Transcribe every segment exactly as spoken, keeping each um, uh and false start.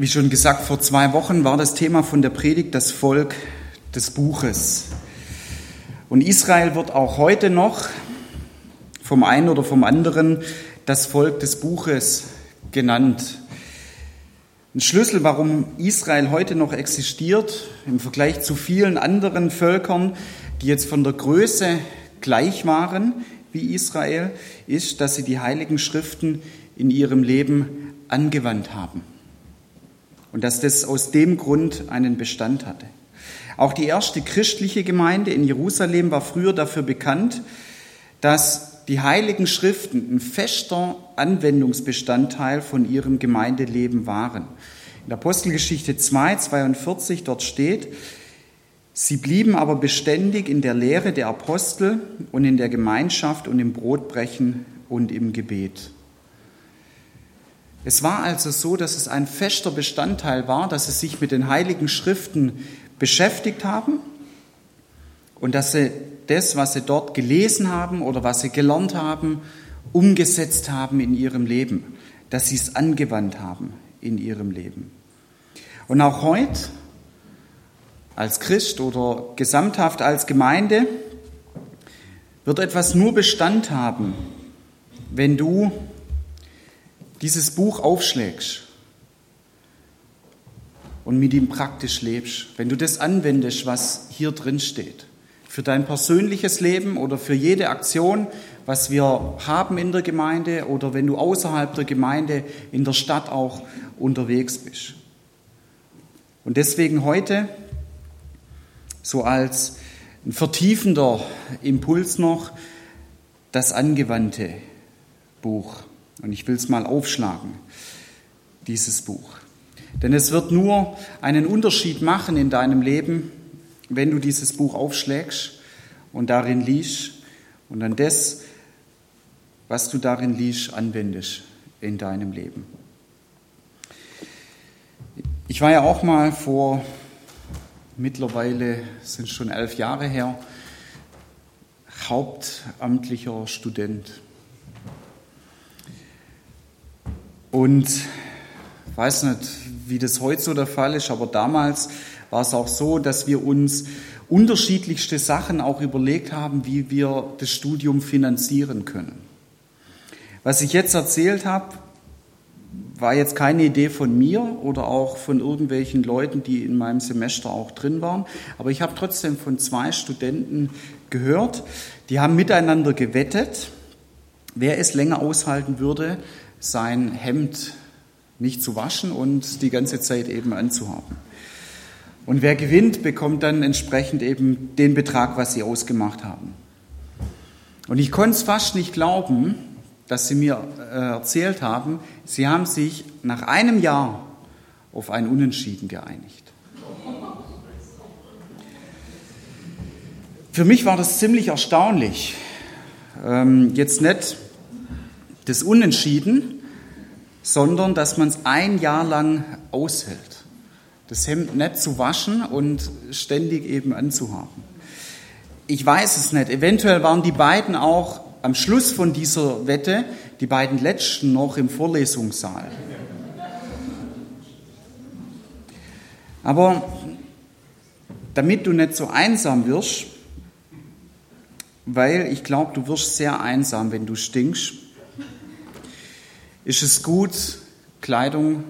Wie schon gesagt, vor zwei Wochen war das Thema von der Predigt das Volk des Buches. Und Israel wird auch heute noch vom einen oder vom anderen das Volk des Buches genannt. Ein Schlüssel, warum Israel heute noch existiert, im Vergleich zu vielen anderen Völkern, die jetzt von der Größe gleich waren wie Israel, ist, dass sie die Heiligen Schriften in ihrem Leben angewandt haben. Und dass das aus dem Grund einen Bestand hatte. Auch die erste christliche Gemeinde in Jerusalem war früher dafür bekannt, dass die Heiligen Schriften ein fester Anwendungsbestandteil von ihrem Gemeindeleben waren. In der Apostelgeschichte zwei, zweiundvierzig, dort steht, sie blieben aber beständig in der Lehre der Apostel und in der Gemeinschaft und im Brotbrechen und im Gebet. Es war also so, dass es ein fester Bestandteil war, dass sie sich mit den Heiligen Schriften beschäftigt haben und dass sie das, was sie dort gelesen haben oder was sie gelernt haben, umgesetzt haben in ihrem Leben, dass sie es angewandt haben in ihrem Leben. Und auch heute als Christ oder gesamthaft als Gemeinde wird etwas nur Bestand haben, wenn du dieses Buch aufschlägst und mit ihm praktisch lebst, wenn du das anwendest, was hier drin steht, für dein persönliches Leben oder für jede Aktion, was wir haben in der Gemeinde oder wenn du außerhalb der Gemeinde in der Stadt auch unterwegs bist. Und deswegen heute so als ein vertiefender Impuls noch das angewandte Buch. Und ich will es mal aufschlagen, dieses Buch. Denn es wird nur einen Unterschied machen in deinem Leben, wenn du dieses Buch aufschlägst und darin liest und dann das, was du darin liest, anwendest in deinem Leben. Ich war ja auch mal vor, mittlerweile sind es schon elf Jahre her, hauptamtlicher Student. Und ich weiß nicht, wie das heute so der Fall ist, aber damals war es auch so, dass wir uns unterschiedlichste Sachen auch überlegt haben, wie wir das Studium finanzieren können. Was ich jetzt erzählt habe, war jetzt keine Idee von mir oder auch von irgendwelchen Leuten, die in meinem Semester auch drin waren. Aber ich habe trotzdem von zwei Studenten gehört, die haben miteinander gewettet, wer es länger aushalten würde, sein Hemd nicht zu waschen und die ganze Zeit eben anzuhaben. Und wer gewinnt, bekommt dann entsprechend eben den Betrag, was sie ausgemacht haben. Und ich konnte es fast nicht glauben, dass sie mir äh, erzählt haben, sie haben sich nach einem Jahr auf ein Unentschieden geeinigt. Für mich war das ziemlich erstaunlich. Ähm, jetzt nicht das Unentschieden, sondern dass man es ein Jahr lang aushält. Das Hemd nicht zu waschen und ständig eben anzuhaben. Ich weiß es nicht. Eventuell waren die beiden auch am Schluss von dieser Wette, die beiden letzten noch im Vorlesungssaal. Aber damit du nicht so einsam wirst, weil ich glaube, du wirst sehr einsam, wenn du stinkst, ist es gut, Kleidung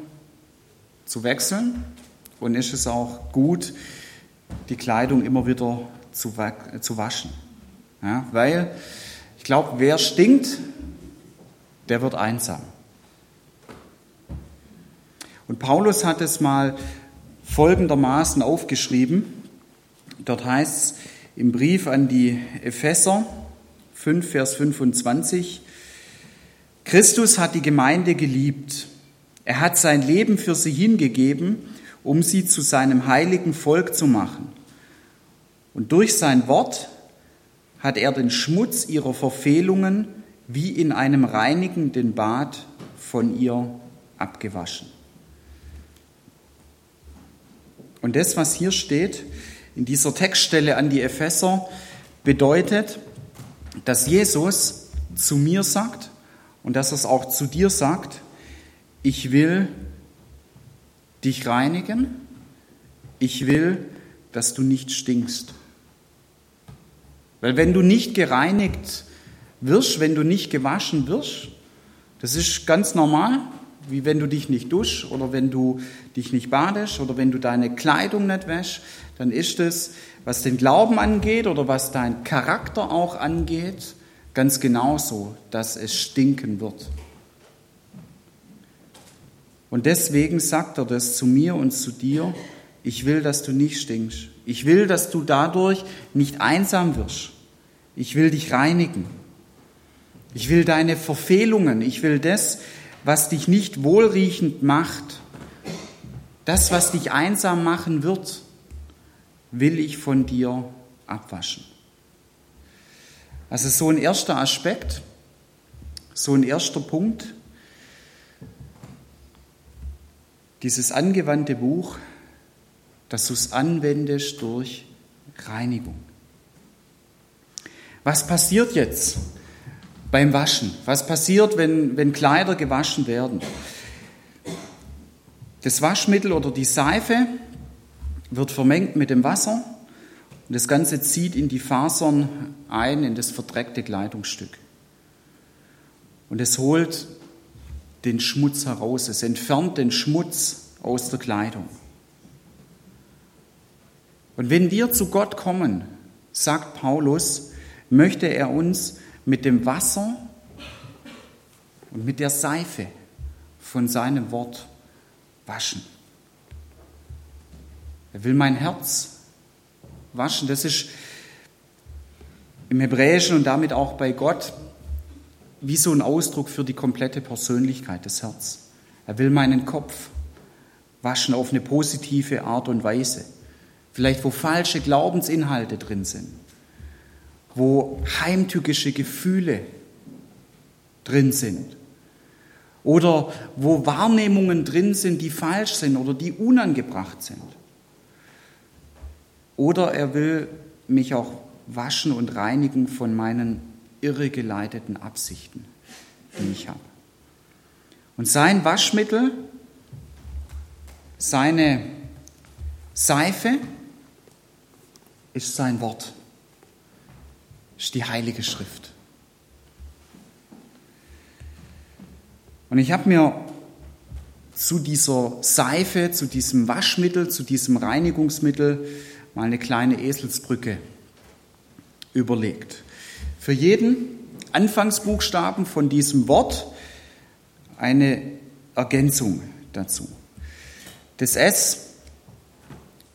zu wechseln und ist es auch gut, die Kleidung immer wieder zu, zu waschen. Ja, weil ich glaube, wer stinkt, der wird einsam. Und Paulus hat es mal folgendermaßen aufgeschrieben. Dort heißt es im Brief an die Epheser fünf, Vers fünfundzwanzig, Christus hat die Gemeinde geliebt. Er hat sein Leben für sie hingegeben, um sie zu seinem heiligen Volk zu machen. Und durch sein Wort hat er den Schmutz ihrer Verfehlungen wie in einem reinigenden Bad von ihr abgewaschen. Und das, was hier steht, in dieser Textstelle an die Epheser, bedeutet, dass Jesus zu mir sagt, und dass er es auch zu dir sagt, ich will dich reinigen. Ich will, dass du nicht stinkst. Weil wenn du nicht gereinigt wirst, wenn du nicht gewaschen wirst, das ist ganz normal, wie wenn du dich nicht duschst oder wenn du dich nicht badest oder wenn du deine Kleidung nicht wäschst, dann ist es, was den Glauben angeht oder was dein Charakter auch angeht, ganz genauso, dass es stinken wird. Und deswegen sagt er das zu mir und zu dir, ich will, dass du nicht stinkst. Ich will, dass du dadurch nicht einsam wirst. Ich will dich reinigen. Ich will deine Verfehlungen, ich will das, was dich nicht wohlriechend macht, das, was dich einsam machen wird, will ich von dir abwaschen. Also so ein erster Aspekt, so ein erster Punkt. Dieses angewandte Buch, dass du es anwendest durch Reinigung. Was passiert jetzt beim Waschen? Was passiert, wenn, wenn Kleider gewaschen werden? Das Waschmittel oder die Seife wird vermengt mit dem Wasser und das Ganze zieht in die Fasern ein, in das verdreckte Kleidungsstück. Und es holt den Schmutz heraus, es entfernt den Schmutz aus der Kleidung. Und wenn wir zu Gott kommen, sagt Paulus, möchte er uns mit dem Wasser und mit der Seife von seinem Wort waschen. Er will mein Herz waschen. Das ist im Hebräischen und damit auch bei Gott wie so ein Ausdruck für die komplette Persönlichkeit des Herzens. Er will meinen Kopf waschen auf eine positive Art und Weise. Vielleicht, wo falsche Glaubensinhalte drin sind, wo heimtückische Gefühle drin sind oder wo Wahrnehmungen drin sind, die falsch sind oder die unangebracht sind. Oder er will mich auch waschen und reinigen von meinen irregeleiteten Absichten, die ich habe. Und sein Waschmittel, seine Seife ist sein Wort, ist die Heilige Schrift. Und ich habe mir zu dieser Seife, zu diesem Waschmittel, zu diesem Reinigungsmittel mal eine kleine Eselsbrücke überlegt. Für jeden Anfangsbuchstaben von diesem Wort eine Ergänzung dazu. Das S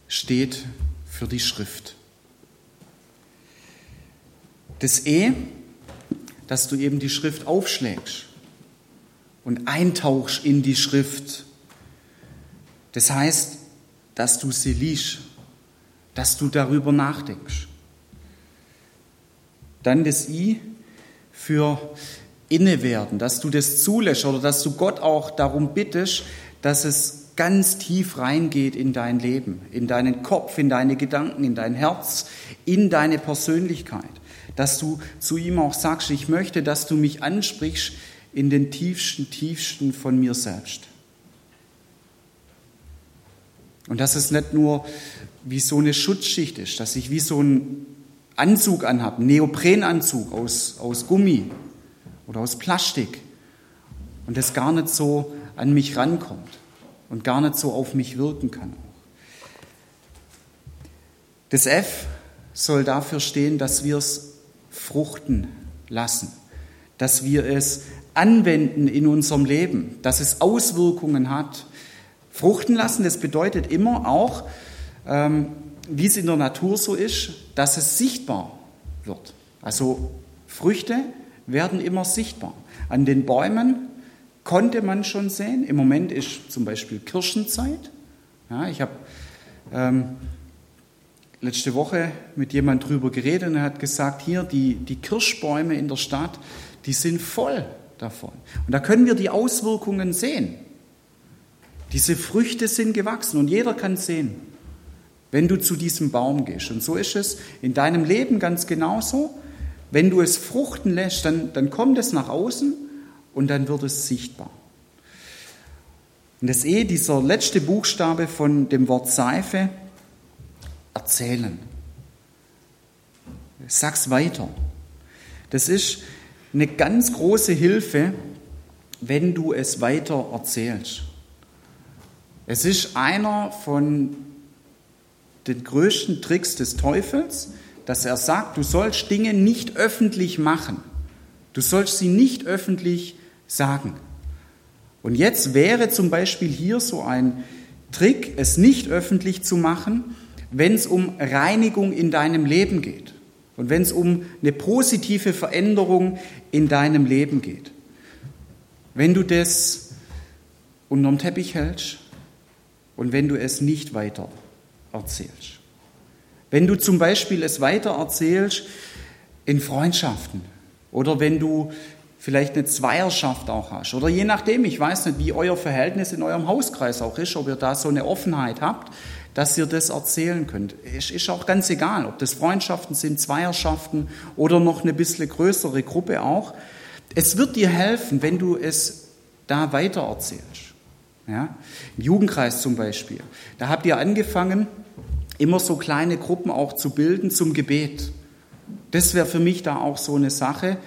steht für die Schrift. Das E, dass du eben die Schrift aufschlägst und eintauchst in die Schrift. Das heißt, dass du sie liest, dass du darüber nachdenkst. Dann das I für Innewerden, dass du das zulässt oder dass du Gott auch darum bittest, dass es ganz tief reingeht in dein Leben, in deinen Kopf, in deine Gedanken, in dein Herz, in deine Persönlichkeit. Dass du zu ihm auch sagst, ich möchte, dass du mich ansprichst in den tiefsten, tiefsten von mir selbst. Und dass es nicht nur wie so eine Schutzschicht ist, dass ich wie so einen Anzug anhabe, einen Neoprenanzug aus, aus Gummi oder aus Plastik und das gar nicht so an mich rankommt und gar nicht so auf mich wirken kann. Das F soll dafür stehen, dass wir es fruchten lassen, dass wir es anwenden in unserem Leben, dass es Auswirkungen hat. Fruchten lassen, das bedeutet immer auch, ähm, wie es in der Natur so ist, dass es sichtbar wird. Also Früchte werden immer sichtbar. An den Bäumen konnte man schon sehen. Im Moment ist zum Beispiel Kirschenzeit. Ja, ich habe ähm, letzte Woche mit jemandem drüber geredet und er hat gesagt, hier die, die Kirschbäume in der Stadt, die sind voll davon. Und da können wir die Auswirkungen sehen. Diese Früchte sind gewachsen und jeder kann sehen, wenn du zu diesem Baum gehst. Und so ist es in deinem Leben ganz genauso. Wenn du es fruchten lässt, dann, dann kommt es nach außen. Und dann wird es sichtbar. Und das E, dieser letzte Buchstabe von dem Wort Seife, erzählen. Sag's weiter. Das ist eine ganz große Hilfe, wenn du es weiter erzählst. Es ist einer von den größten Tricks des Teufels, dass er sagt, du sollst Dinge nicht öffentlich machen. Du sollst sie nicht öffentlich sagen. Und jetzt wäre zum Beispiel hier so ein Trick, es nicht öffentlich zu machen, wenn es um Reinigung in deinem Leben geht und wenn es um eine positive Veränderung in deinem Leben geht. Wenn du das unterm Teppich hältst und wenn du es nicht weiter erzählst. Wenn du zum Beispiel es weiter erzählst in Freundschaften oder wenn du vielleicht eine Zweierschaft auch hast oder je nachdem, ich weiß nicht, wie euer Verhältnis in eurem Hauskreis auch ist, ob ihr da so eine Offenheit habt, dass ihr das erzählen könnt. Es ist auch ganz egal, ob das Freundschaften sind, Zweierschaften oder noch eine bisschen größere Gruppe auch. Es wird dir helfen, wenn du es da weiter erzählst. Ja? Im Jugendkreis zum Beispiel. Da habt ihr angefangen, immer so kleine Gruppen auch zu bilden zum Gebet. Das wäre für mich da auch so eine Sache,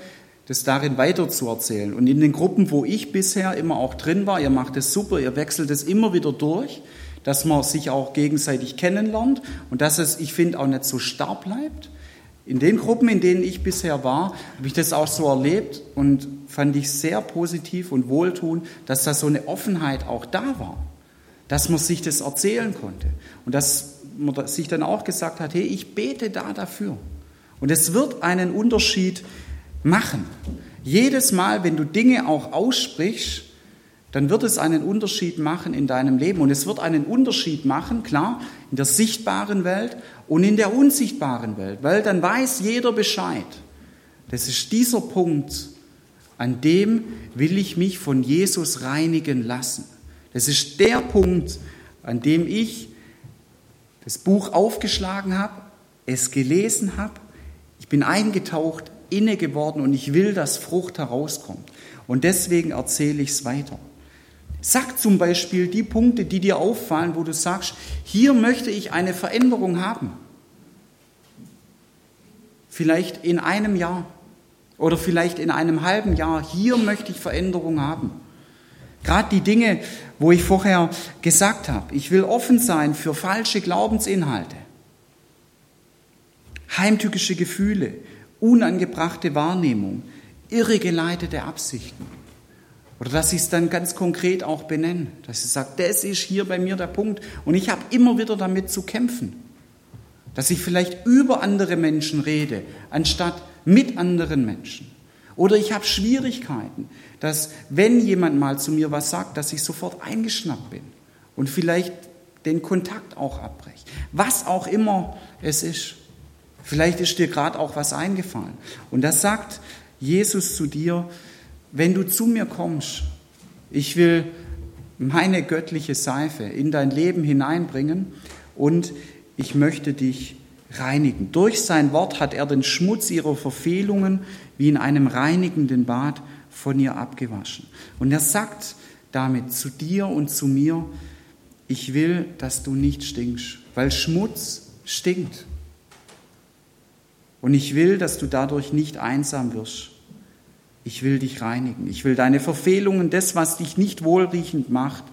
das darin weiter zu erzählen. Und in den Gruppen, wo ich bisher immer auch drin war, ihr macht das super, ihr wechselt es immer wieder durch, dass man sich auch gegenseitig kennenlernt und dass es, ich finde, auch nicht so starr bleibt. In den Gruppen, in denen ich bisher war, habe ich das auch so erlebt und fand ich sehr positiv und wohltuend, dass da so eine Offenheit auch da war, dass man sich das erzählen konnte und dass man sich dann auch gesagt hat, hey, ich bete da dafür. Und es wird einen Unterschied machen. Jedes Mal, wenn du Dinge auch aussprichst, dann wird es einen Unterschied machen in deinem Leben. Und es wird einen Unterschied machen, klar, in der sichtbaren Welt und in der unsichtbaren Welt. Weil dann weiß jeder Bescheid. Das ist dieser Punkt, an dem will ich mich von Jesus reinigen lassen. Das ist der Punkt, an dem ich das Buch aufgeschlagen habe, es gelesen habe. Ich bin eingetaucht, inne geworden und ich will, dass Frucht herauskommt. Und deswegen erzähle ich es weiter. Sag zum Beispiel die Punkte, die dir auffallen, wo du sagst, hier möchte ich eine Veränderung haben. Vielleicht in einem Jahr oder vielleicht in einem halben Jahr. Hier möchte ich Veränderung haben. Gerade die Dinge, wo ich vorher gesagt habe, ich will offen sein für falsche Glaubensinhalte, heimtückische Gefühle, unangebrachte Wahrnehmung, irregeleitete Absichten. Oder dass ich es dann ganz konkret auch benenne, dass ich sage, das ist hier bei mir der Punkt und ich habe immer wieder damit zu kämpfen. Dass ich vielleicht über andere Menschen rede, anstatt mit anderen Menschen. Oder ich habe Schwierigkeiten, dass wenn jemand mal zu mir was sagt, dass ich sofort eingeschnappt bin und vielleicht den Kontakt auch abbreche. Was auch immer es ist. Vielleicht ist dir gerade auch was eingefallen. Und das sagt Jesus zu dir, wenn du zu mir kommst, ich will meine göttliche Seife in dein Leben hineinbringen und ich möchte dich reinigen. Durch sein Wort hat er den Schmutz ihrer Verfehlungen wie in einem reinigenden Bad von ihr abgewaschen. Und er sagt damit zu dir und zu mir, ich will, dass du nicht stinkst, weil Schmutz stinkt. Und ich will, dass du dadurch nicht einsam wirst. Ich will dich reinigen. Ich will deine Verfehlungen, das, was dich nicht wohlriechend macht,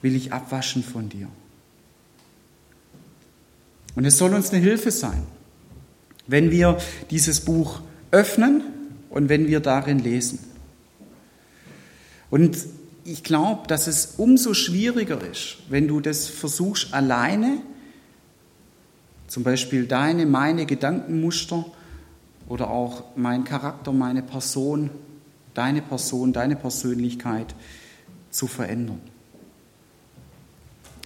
will ich abwaschen von dir. Und es soll uns eine Hilfe sein, wenn wir dieses Buch öffnen und wenn wir darin lesen. Und ich glaube, dass es umso schwieriger ist, wenn du das versuchst, alleine, zum Beispiel deine, meine Gedankenmuster, oder auch mein Charakter, meine Person, deine Person, deine Persönlichkeit zu verändern.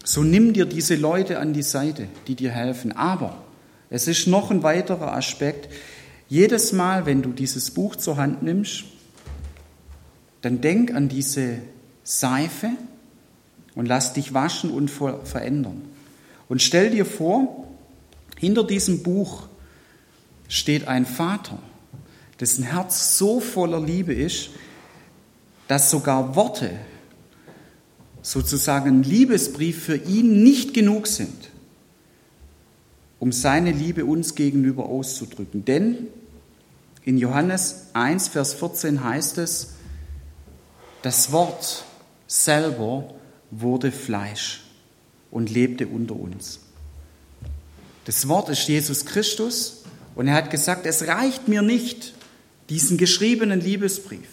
So nimm dir diese Leute an die Seite, die dir helfen. Aber es ist noch ein weiterer Aspekt. Jedes Mal, wenn du dieses Buch zur Hand nimmst, dann denk an diese Seife und lass dich waschen und verändern. Und stell dir vor, hinter diesem Buch steht ein Vater, dessen Herz so voller Liebe ist, dass sogar Worte sozusagen Liebesbrief für ihn nicht genug sind, um seine Liebe uns gegenüber auszudrücken. Denn in Johannes eins, Vers vierzehn heißt es, das Wort selber wurde Fleisch und lebte unter uns. Das Wort ist Jesus Christus und er hat gesagt, es reicht mir nicht, diesen geschriebenen Liebesbrief.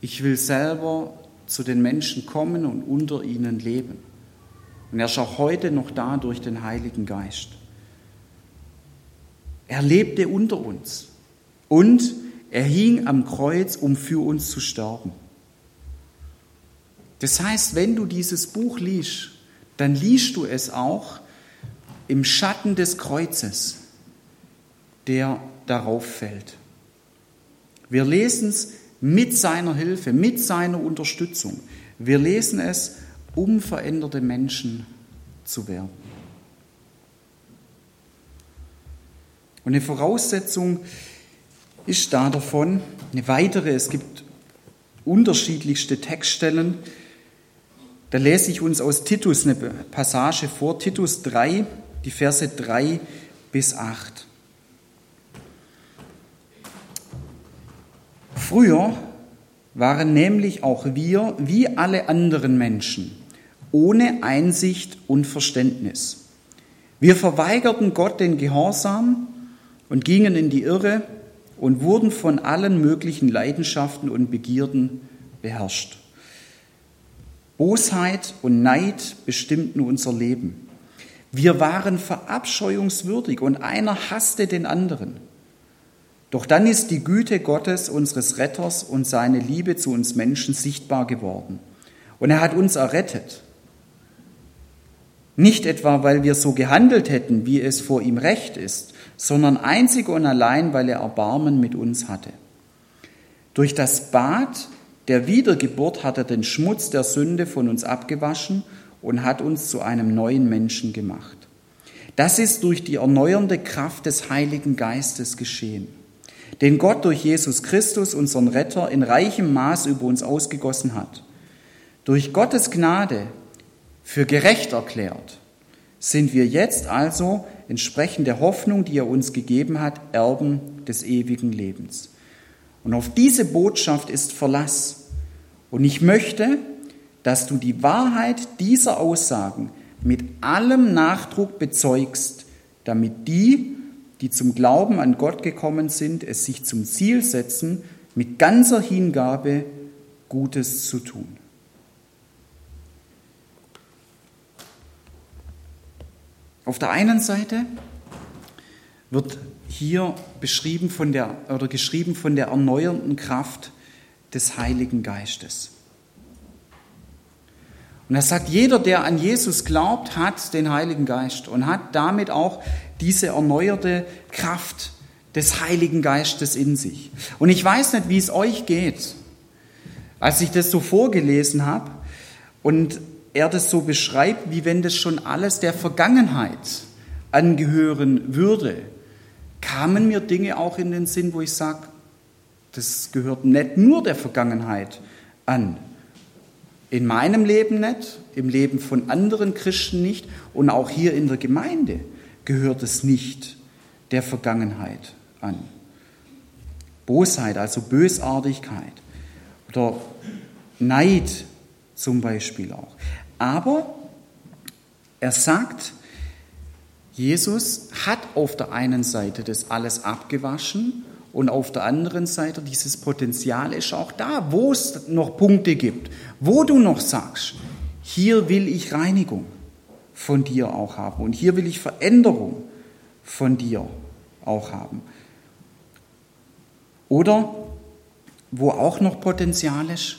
Ich will selber zu den Menschen kommen und unter ihnen leben. Und er ist auch heute noch da durch den Heiligen Geist. Er lebte unter uns und er hing am Kreuz, um für uns zu sterben. Das heißt, wenn du dieses Buch liest, dann liest du es auch im Schatten des Kreuzes, der darauf fällt. Wir lesen es mit seiner Hilfe, mit seiner Unterstützung. Wir lesen es, um veränderte Menschen zu werden. Und eine Voraussetzung ist da davon, eine weitere, es gibt unterschiedlichste Textstellen, da lese ich uns aus Titus eine Passage vor, Titus drei, die Verse drei bis acht. Früher waren nämlich auch wir, wie alle anderen Menschen, ohne Einsicht und Verständnis. Wir verweigerten Gott den Gehorsam und gingen in die Irre und wurden von allen möglichen Leidenschaften und Begierden beherrscht. Bosheit und Neid bestimmten unser Leben. Wir waren verabscheuungswürdig und einer hasste den anderen. Doch dann ist die Güte Gottes, unseres Retters, und seine Liebe zu uns Menschen sichtbar geworden. Und er hat uns errettet. Nicht etwa, weil wir so gehandelt hätten, wie es vor ihm recht ist, sondern einzig und allein, weil er Erbarmen mit uns hatte. Durch das Bad der Wiedergeburt hat er den Schmutz der Sünde von uns abgewaschen und hat uns zu einem neuen Menschen gemacht. Das ist durch die erneuernde Kraft des Heiligen Geistes geschehen, den Gott durch Jesus Christus, unseren Retter, in reichem Maß über uns ausgegossen hat. Durch Gottes Gnade für gerecht erklärt, sind wir jetzt also entsprechend der Hoffnung, die er uns gegeben hat, Erben des ewigen Lebens. Und auf diese Botschaft ist Verlass. Und ich möchte, dass du die Wahrheit dieser Aussagen mit allem Nachdruck bezeugst, damit die, die zum Glauben an Gott gekommen sind, es sich zum Ziel setzen, mit ganzer Hingabe Gutes zu tun. Auf der einen Seite wird hier beschrieben von der, oder geschrieben von der erneuernden Kraft des Heiligen Geistes. Und er sagt, jeder, der an Jesus glaubt, hat den Heiligen Geist und hat damit auch diese erneuerte Kraft des Heiligen Geistes in sich. Und ich weiß nicht, wie es euch geht. Als ich das so vorgelesen habe und er das so beschreibt, wie wenn das schon alles der Vergangenheit angehören würde, kamen mir Dinge auch in den Sinn, wo ich sage, das gehört nicht nur der Vergangenheit an. In meinem Leben nicht, im Leben von anderen Christen nicht und auch hier in der Gemeinde gehört es nicht der Vergangenheit an. Bosheit, also Bösartigkeit oder Neid zum Beispiel auch. Aber er sagt, Jesus hat auf der einen Seite das alles abgewaschen und auf der anderen Seite, dieses Potenzial ist auch da, wo es noch Punkte gibt, wo du noch sagst, hier will ich Reinigung von dir auch haben und hier will ich Veränderung von dir auch haben. Oder wo auch noch Potenzial ist,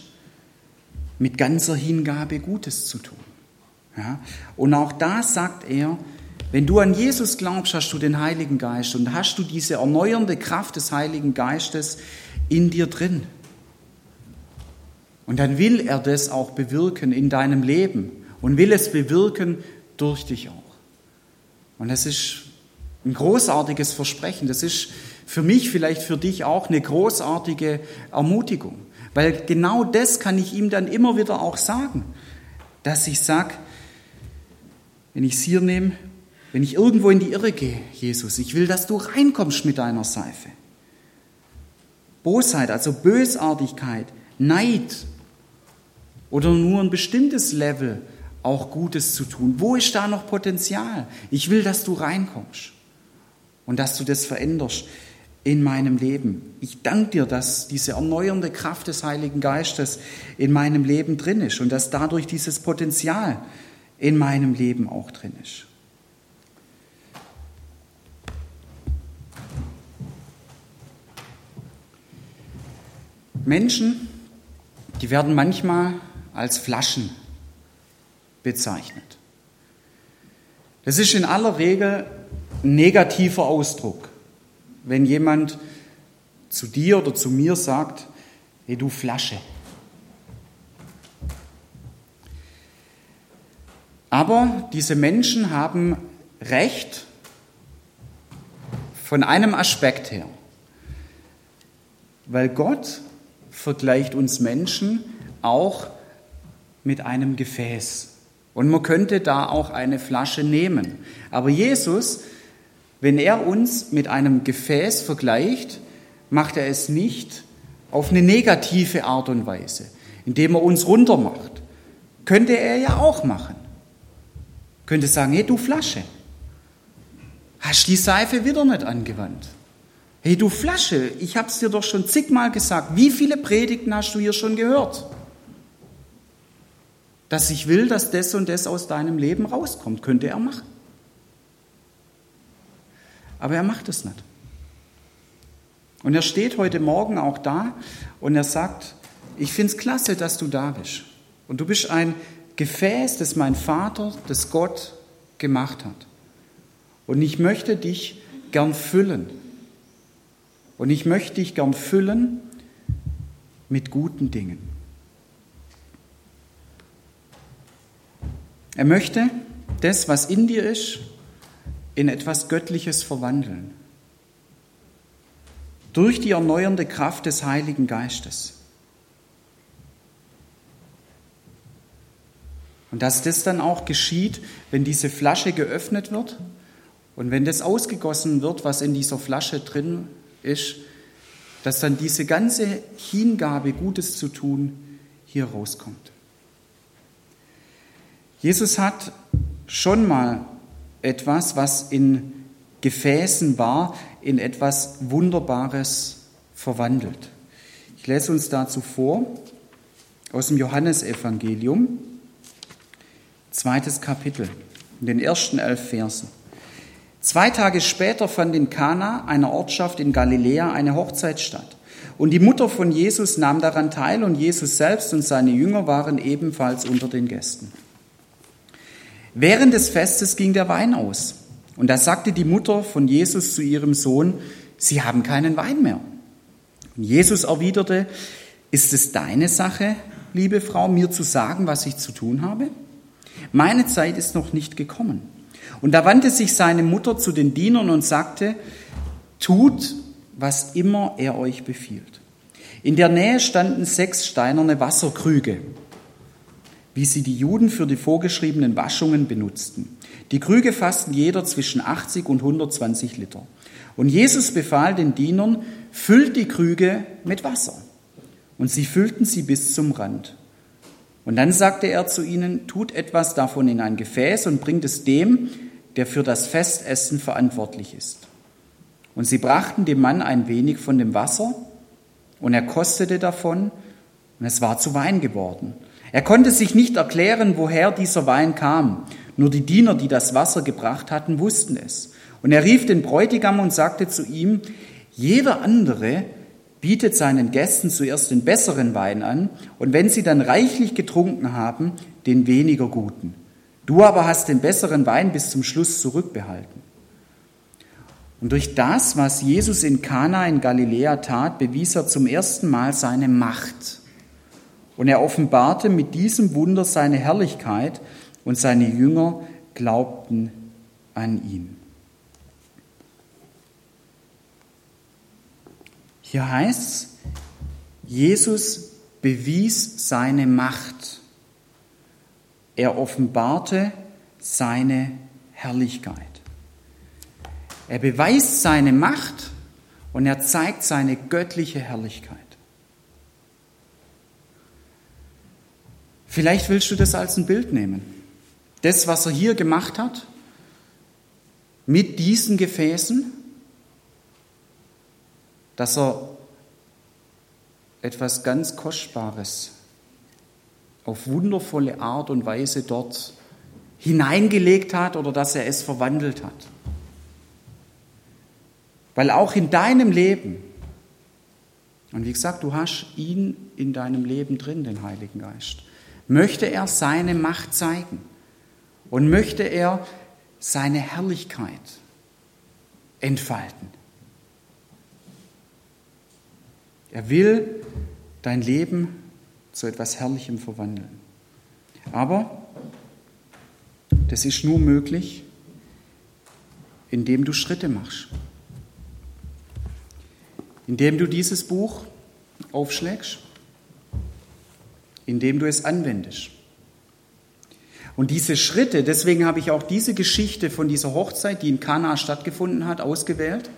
mit ganzer Hingabe Gutes zu tun. Ja? Und auch da sagt er, wenn du an Jesus glaubst, hast du den Heiligen Geist und hast du diese erneuernde Kraft des Heiligen Geistes in dir drin. Und dann will er das auch bewirken in deinem Leben und will es bewirken durch dich auch. Und das ist ein großartiges Versprechen. Das ist für mich, vielleicht für dich auch, eine großartige Ermutigung. Weil genau das kann ich ihm dann immer wieder auch sagen, dass ich sage, wenn ich es hier nehme, wenn ich irgendwo in die Irre gehe, Jesus, ich will, dass du reinkommst mit deiner Seife. Bosheit, also Bösartigkeit, Neid oder nur ein bestimmtes Level auch Gutes zu tun. Wo ist da noch Potenzial? Ich will, dass du reinkommst und dass du das veränderst in meinem Leben. Ich danke dir, dass diese erneuernde Kraft des Heiligen Geistes in meinem Leben drin ist und dass dadurch dieses Potenzial in meinem Leben auch drin ist. Menschen, die werden manchmal als Flaschen bezeichnet. Das ist in aller Regel ein negativer Ausdruck. Wenn jemand zu dir oder zu mir sagt, hey, du Flasche. Aber diese Menschen haben Recht von einem Aspekt her. Weil Gott vergleicht uns Menschen auch mit einem Gefäß. Und man könnte da auch eine Flasche nehmen. Aber Jesus, wenn er uns mit einem Gefäß vergleicht, macht er es nicht auf eine negative Art und Weise, indem er uns runtermacht. Könnte er ja auch machen. Könnte sagen, hey du Flasche, hast die Seife wieder nicht angewandt. Hey du Flasche, ich habe es dir doch schon zigmal gesagt, wie viele Predigten hast du hier schon gehört? Dass ich will, dass das und das aus deinem Leben rauskommt, könnte er machen. Aber er macht es nicht. Und er steht heute Morgen auch da und er sagt, ich finde es klasse, dass du da bist. Und du bist ein Gefäß, das mein Vater, das Gott gemacht hat. Und ich möchte dich gern füllen. Und ich möchte dich gern füllen mit guten Dingen. Er möchte das, was in dir ist, in etwas Göttliches verwandeln. Durch die erneuernde Kraft des Heiligen Geistes. Und dass das dann auch geschieht, wenn diese Flasche geöffnet wird und wenn das ausgegossen wird, was in dieser Flasche drin ist, dass dann diese ganze Hingabe, Gutes zu tun, hier rauskommt. Jesus hat schon mal etwas, was in Gefäßen war, in etwas Wunderbares verwandelt. Ich lese uns dazu vor aus dem Johannesevangelium, zweites Kapitel, in den ersten elf Versen. Zwei Tage später fand in Kana, einer Ortschaft in Galiläa, eine Hochzeit statt. Und die Mutter von Jesus nahm daran teil und Jesus selbst und seine Jünger waren ebenfalls unter den Gästen. Während des Festes ging der Wein aus. Und da sagte die Mutter von Jesus zu ihrem Sohn, sie haben keinen Wein mehr. Und Jesus erwiderte, ist es deine Sache, liebe Frau, mir zu sagen, was ich zu tun habe? Meine Zeit ist noch nicht gekommen. Und da wandte sich seine Mutter zu den Dienern und sagte, tut, was immer er euch befiehlt. In der Nähe standen sechs steinerne Wasserkrüge, wie sie die Juden für die vorgeschriebenen Waschungen benutzten. Die Krüge fassten jeder zwischen achtzig und hundertzwanzig Liter. Und Jesus befahl den Dienern, füllt die Krüge mit Wasser. Und sie füllten sie bis zum Rand. Und dann sagte er zu ihnen, tut etwas davon in ein Gefäß und bringt es dem, der für das Festessen verantwortlich ist. Und sie brachten dem Mann ein wenig von dem Wasser und er kostete davon und es war zu Wein geworden. Er konnte sich nicht erklären, woher dieser Wein kam. Nur die Diener, die das Wasser gebracht hatten, wussten es. Und er rief den Bräutigam und sagte zu ihm, jeder andere bietet seinen Gästen zuerst den besseren Wein an und wenn sie dann reichlich getrunken haben, den weniger guten. Du aber hast den besseren Wein bis zum Schluss zurückbehalten. Und durch das, was Jesus in Kana in Galiläa tat, bewies er zum ersten Mal seine Macht. Und er offenbarte mit diesem Wunder seine Herrlichkeit und seine Jünger glaubten an ihn. Hier heißt es, Jesus bewies seine Macht. Er offenbarte seine Herrlichkeit. Er beweist seine Macht und er zeigt seine göttliche Herrlichkeit. Vielleicht willst du das als ein Bild nehmen. Das, was er hier gemacht hat, mit diesen Gefäßen, dass er etwas ganz Kostbares auf wundervolle Art und Weise dort hineingelegt hat oder dass er es verwandelt hat. Weil auch in deinem Leben, und wie gesagt, du hast ihn in deinem Leben drin, den Heiligen Geist, möchte er seine Macht zeigen und möchte er seine Herrlichkeit entfalten. Er will dein Leben zu etwas Herrlichem verwandeln. Aber das ist nur möglich, indem du Schritte machst. Indem du dieses Buch aufschlägst, indem du es anwendest. Und diese Schritte, deswegen habe ich auch diese Geschichte von dieser Hochzeit, die in Kana stattgefunden hat, ausgewählt,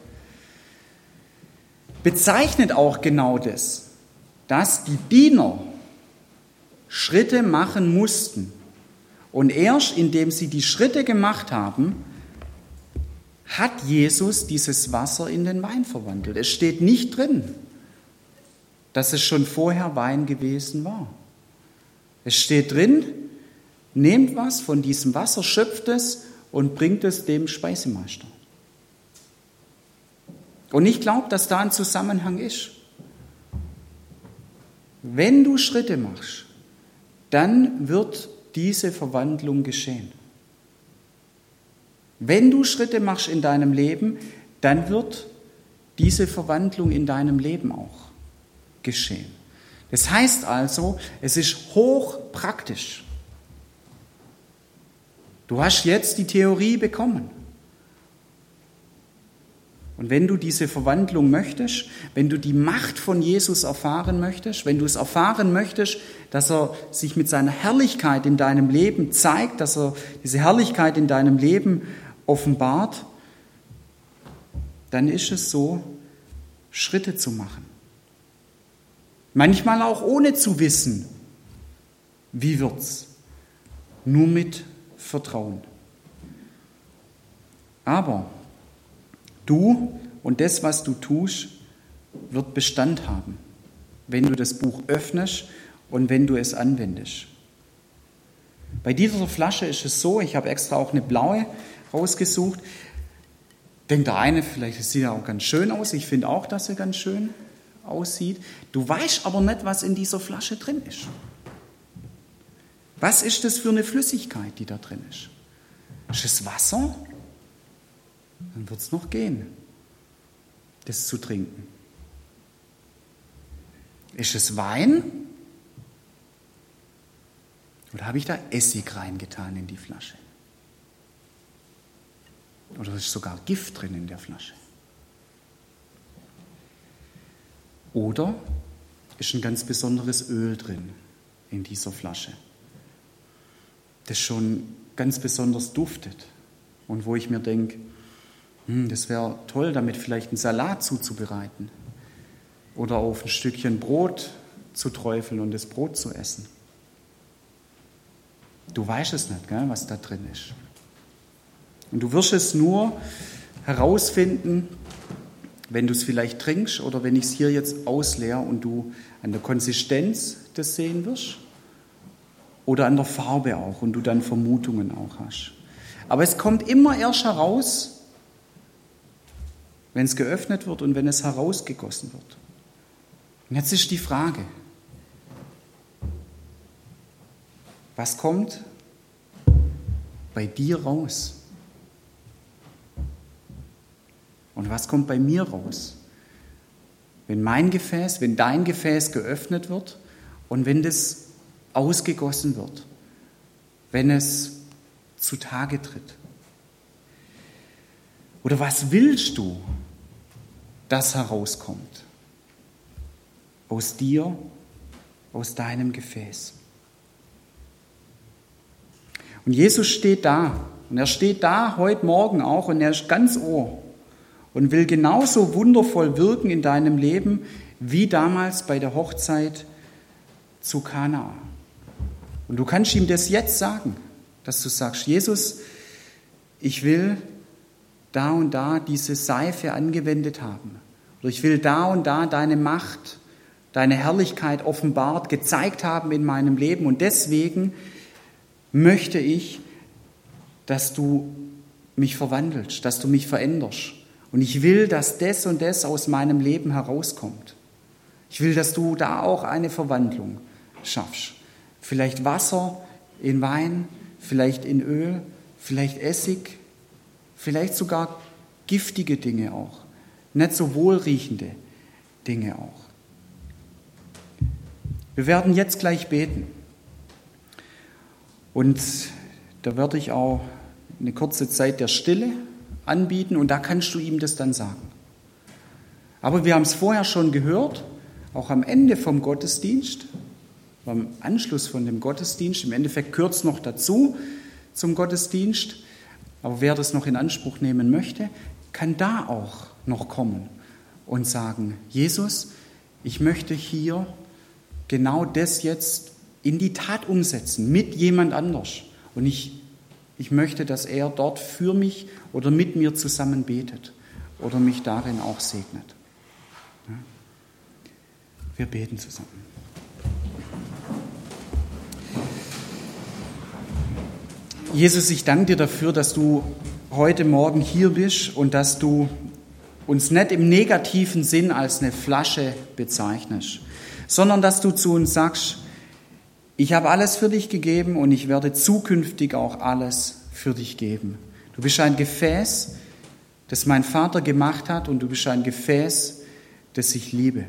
bezeichnet auch genau das, dass die Diener Schritte machen mussten. Und erst indem sie die Schritte gemacht haben, hat Jesus dieses Wasser in den Wein verwandelt. Es steht nicht drin, dass es schon vorher Wein gewesen war. Es steht drin, nehmt was von diesem Wasser, schöpft es und bringt es dem Speisemeister. Und ich glaube, dass da ein Zusammenhang ist. Wenn du Schritte machst, dann wird diese Verwandlung geschehen. Wenn du Schritte machst in deinem Leben, dann wird diese Verwandlung in deinem Leben auch geschehen. Das heißt also, es ist hochpraktisch. Du hast jetzt die Theorie bekommen. Und wenn du diese Verwandlung möchtest, wenn du die Macht von Jesus erfahren möchtest, wenn du es erfahren möchtest, dass er sich mit seiner Herrlichkeit in deinem Leben zeigt, dass er diese Herrlichkeit in deinem Leben offenbart, dann ist es so, Schritte zu machen. Manchmal auch ohne zu wissen, wie wird's. Nur mit Vertrauen. Aber du und das, was du tust, wird Bestand haben, wenn du das Buch öffnest und wenn du es anwendest. Bei dieser Flasche ist es so, ich habe extra auch eine blaue rausgesucht. Denkt der eine, vielleicht sieht er auch ganz schön aus. Ich finde auch, dass er ganz schön aussieht. Du weißt aber nicht, was in dieser Flasche drin ist. Was ist das für eine Flüssigkeit, die da drin ist? Ist es Wasser? Dann wird es noch gehen, das zu trinken. Ist es Wein? Oder habe ich da Essig reingetan in die Flasche? Oder ist sogar Gift drin in der Flasche? Oder ist ein ganz besonderes Öl drin in dieser Flasche, das schon ganz besonders duftet und wo ich mir denke, das wäre toll, damit vielleicht einen Salat zuzubereiten oder auf ein Stückchen Brot zu träufeln und das Brot zu essen. Du weißt es nicht, gell, was da drin ist. Und du wirst es nur herausfinden, wenn du es vielleicht trinkst oder wenn ich es hier jetzt ausleere und du an der Konsistenz das sehen wirst oder an der Farbe auch und du dann Vermutungen auch hast. Aber es kommt immer erst heraus, wenn es geöffnet wird und wenn es herausgegossen wird. Und jetzt ist die Frage, was kommt bei dir raus? Und was kommt bei mir raus? Wenn mein Gefäß, wenn dein Gefäß geöffnet wird und wenn das ausgegossen wird, wenn es zutage tritt. Oder was willst du, das herauskommt aus dir aus deinem Gefäß. Und Jesus steht da. Und er steht da heute Morgen auch und er ist ganz Ohr und will genauso wundervoll wirken in deinem Leben wie damals bei der Hochzeit zu Kana. Und du kannst ihm das jetzt sagen, dass du sagst, Jesus, ich will da und da diese Seife angewendet haben. Oder ich will da und da deine Macht, deine Herrlichkeit offenbart, gezeigt haben in meinem Leben. Und deswegen möchte ich, dass du mich verwandelst, dass du mich veränderst. Und ich will, dass das und das aus meinem Leben herauskommt. Ich will, dass du da auch eine Verwandlung schaffst. Vielleicht Wasser in Wein, vielleicht in Öl, vielleicht Essig, vielleicht sogar giftige Dinge auch, nicht so wohlriechende Dinge auch. Wir werden jetzt gleich beten. Und da werde ich auch eine kurze Zeit der Stille anbieten und da kannst du ihm das dann sagen. Aber wir haben es vorher schon gehört, auch am Ende vom Gottesdienst, am Anschluss von dem Gottesdienst, im Endeffekt gehört es noch dazu zum Gottesdienst, aber wer das noch in Anspruch nehmen möchte, kann da auch noch kommen und sagen, Jesus, ich möchte hier genau das jetzt in die Tat umsetzen, mit jemand anders. Und ich Ich möchte, dass er dort für mich oder mit mir zusammen betet oder mich darin auch segnet. Wir beten zusammen. Jesus, ich danke dir dafür, dass du heute Morgen hier bist und dass du uns nicht im negativen Sinn als eine Flasche bezeichnest, sondern dass du zu uns sagst, ich habe alles für dich gegeben und ich werde zukünftig auch alles für dich geben. Du bist ein Gefäß, das mein Vater gemacht hat und du bist ein Gefäß, das ich liebe.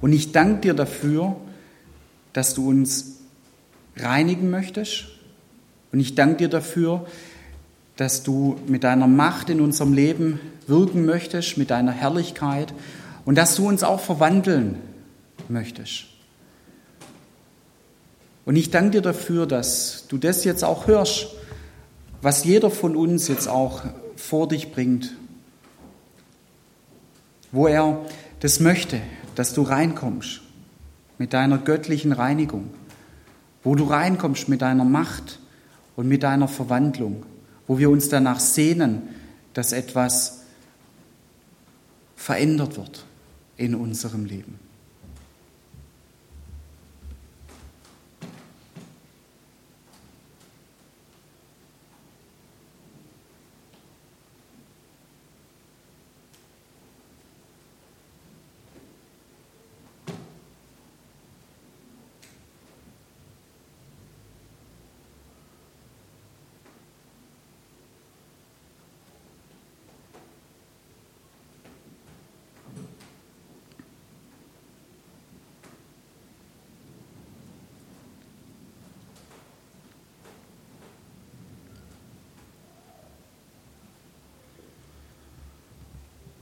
Und ich danke dir dafür, dass du uns reinigen möchtest. Und ich danke dir dafür, dass du mit deiner Macht in unserem Leben wirken möchtest, mit deiner Herrlichkeit und dass du uns auch verwandeln möchtest. Und ich danke dir dafür, dass du das jetzt auch hörst, was jeder von uns jetzt auch vor dich bringt. Wo er das möchte, dass du reinkommst mit deiner göttlichen Reinigung. Wo du reinkommst mit deiner Macht und mit deiner Verwandlung. Wo wir uns danach sehnen, dass etwas verändert wird in unserem Leben.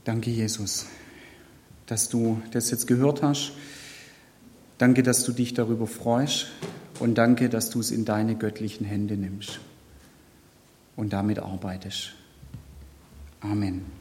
Danke, Jesus, dass du das jetzt gehört hast. Danke, dass du dich darüber freust und danke, dass du es in deine göttlichen Hände nimmst und damit arbeitest. Amen.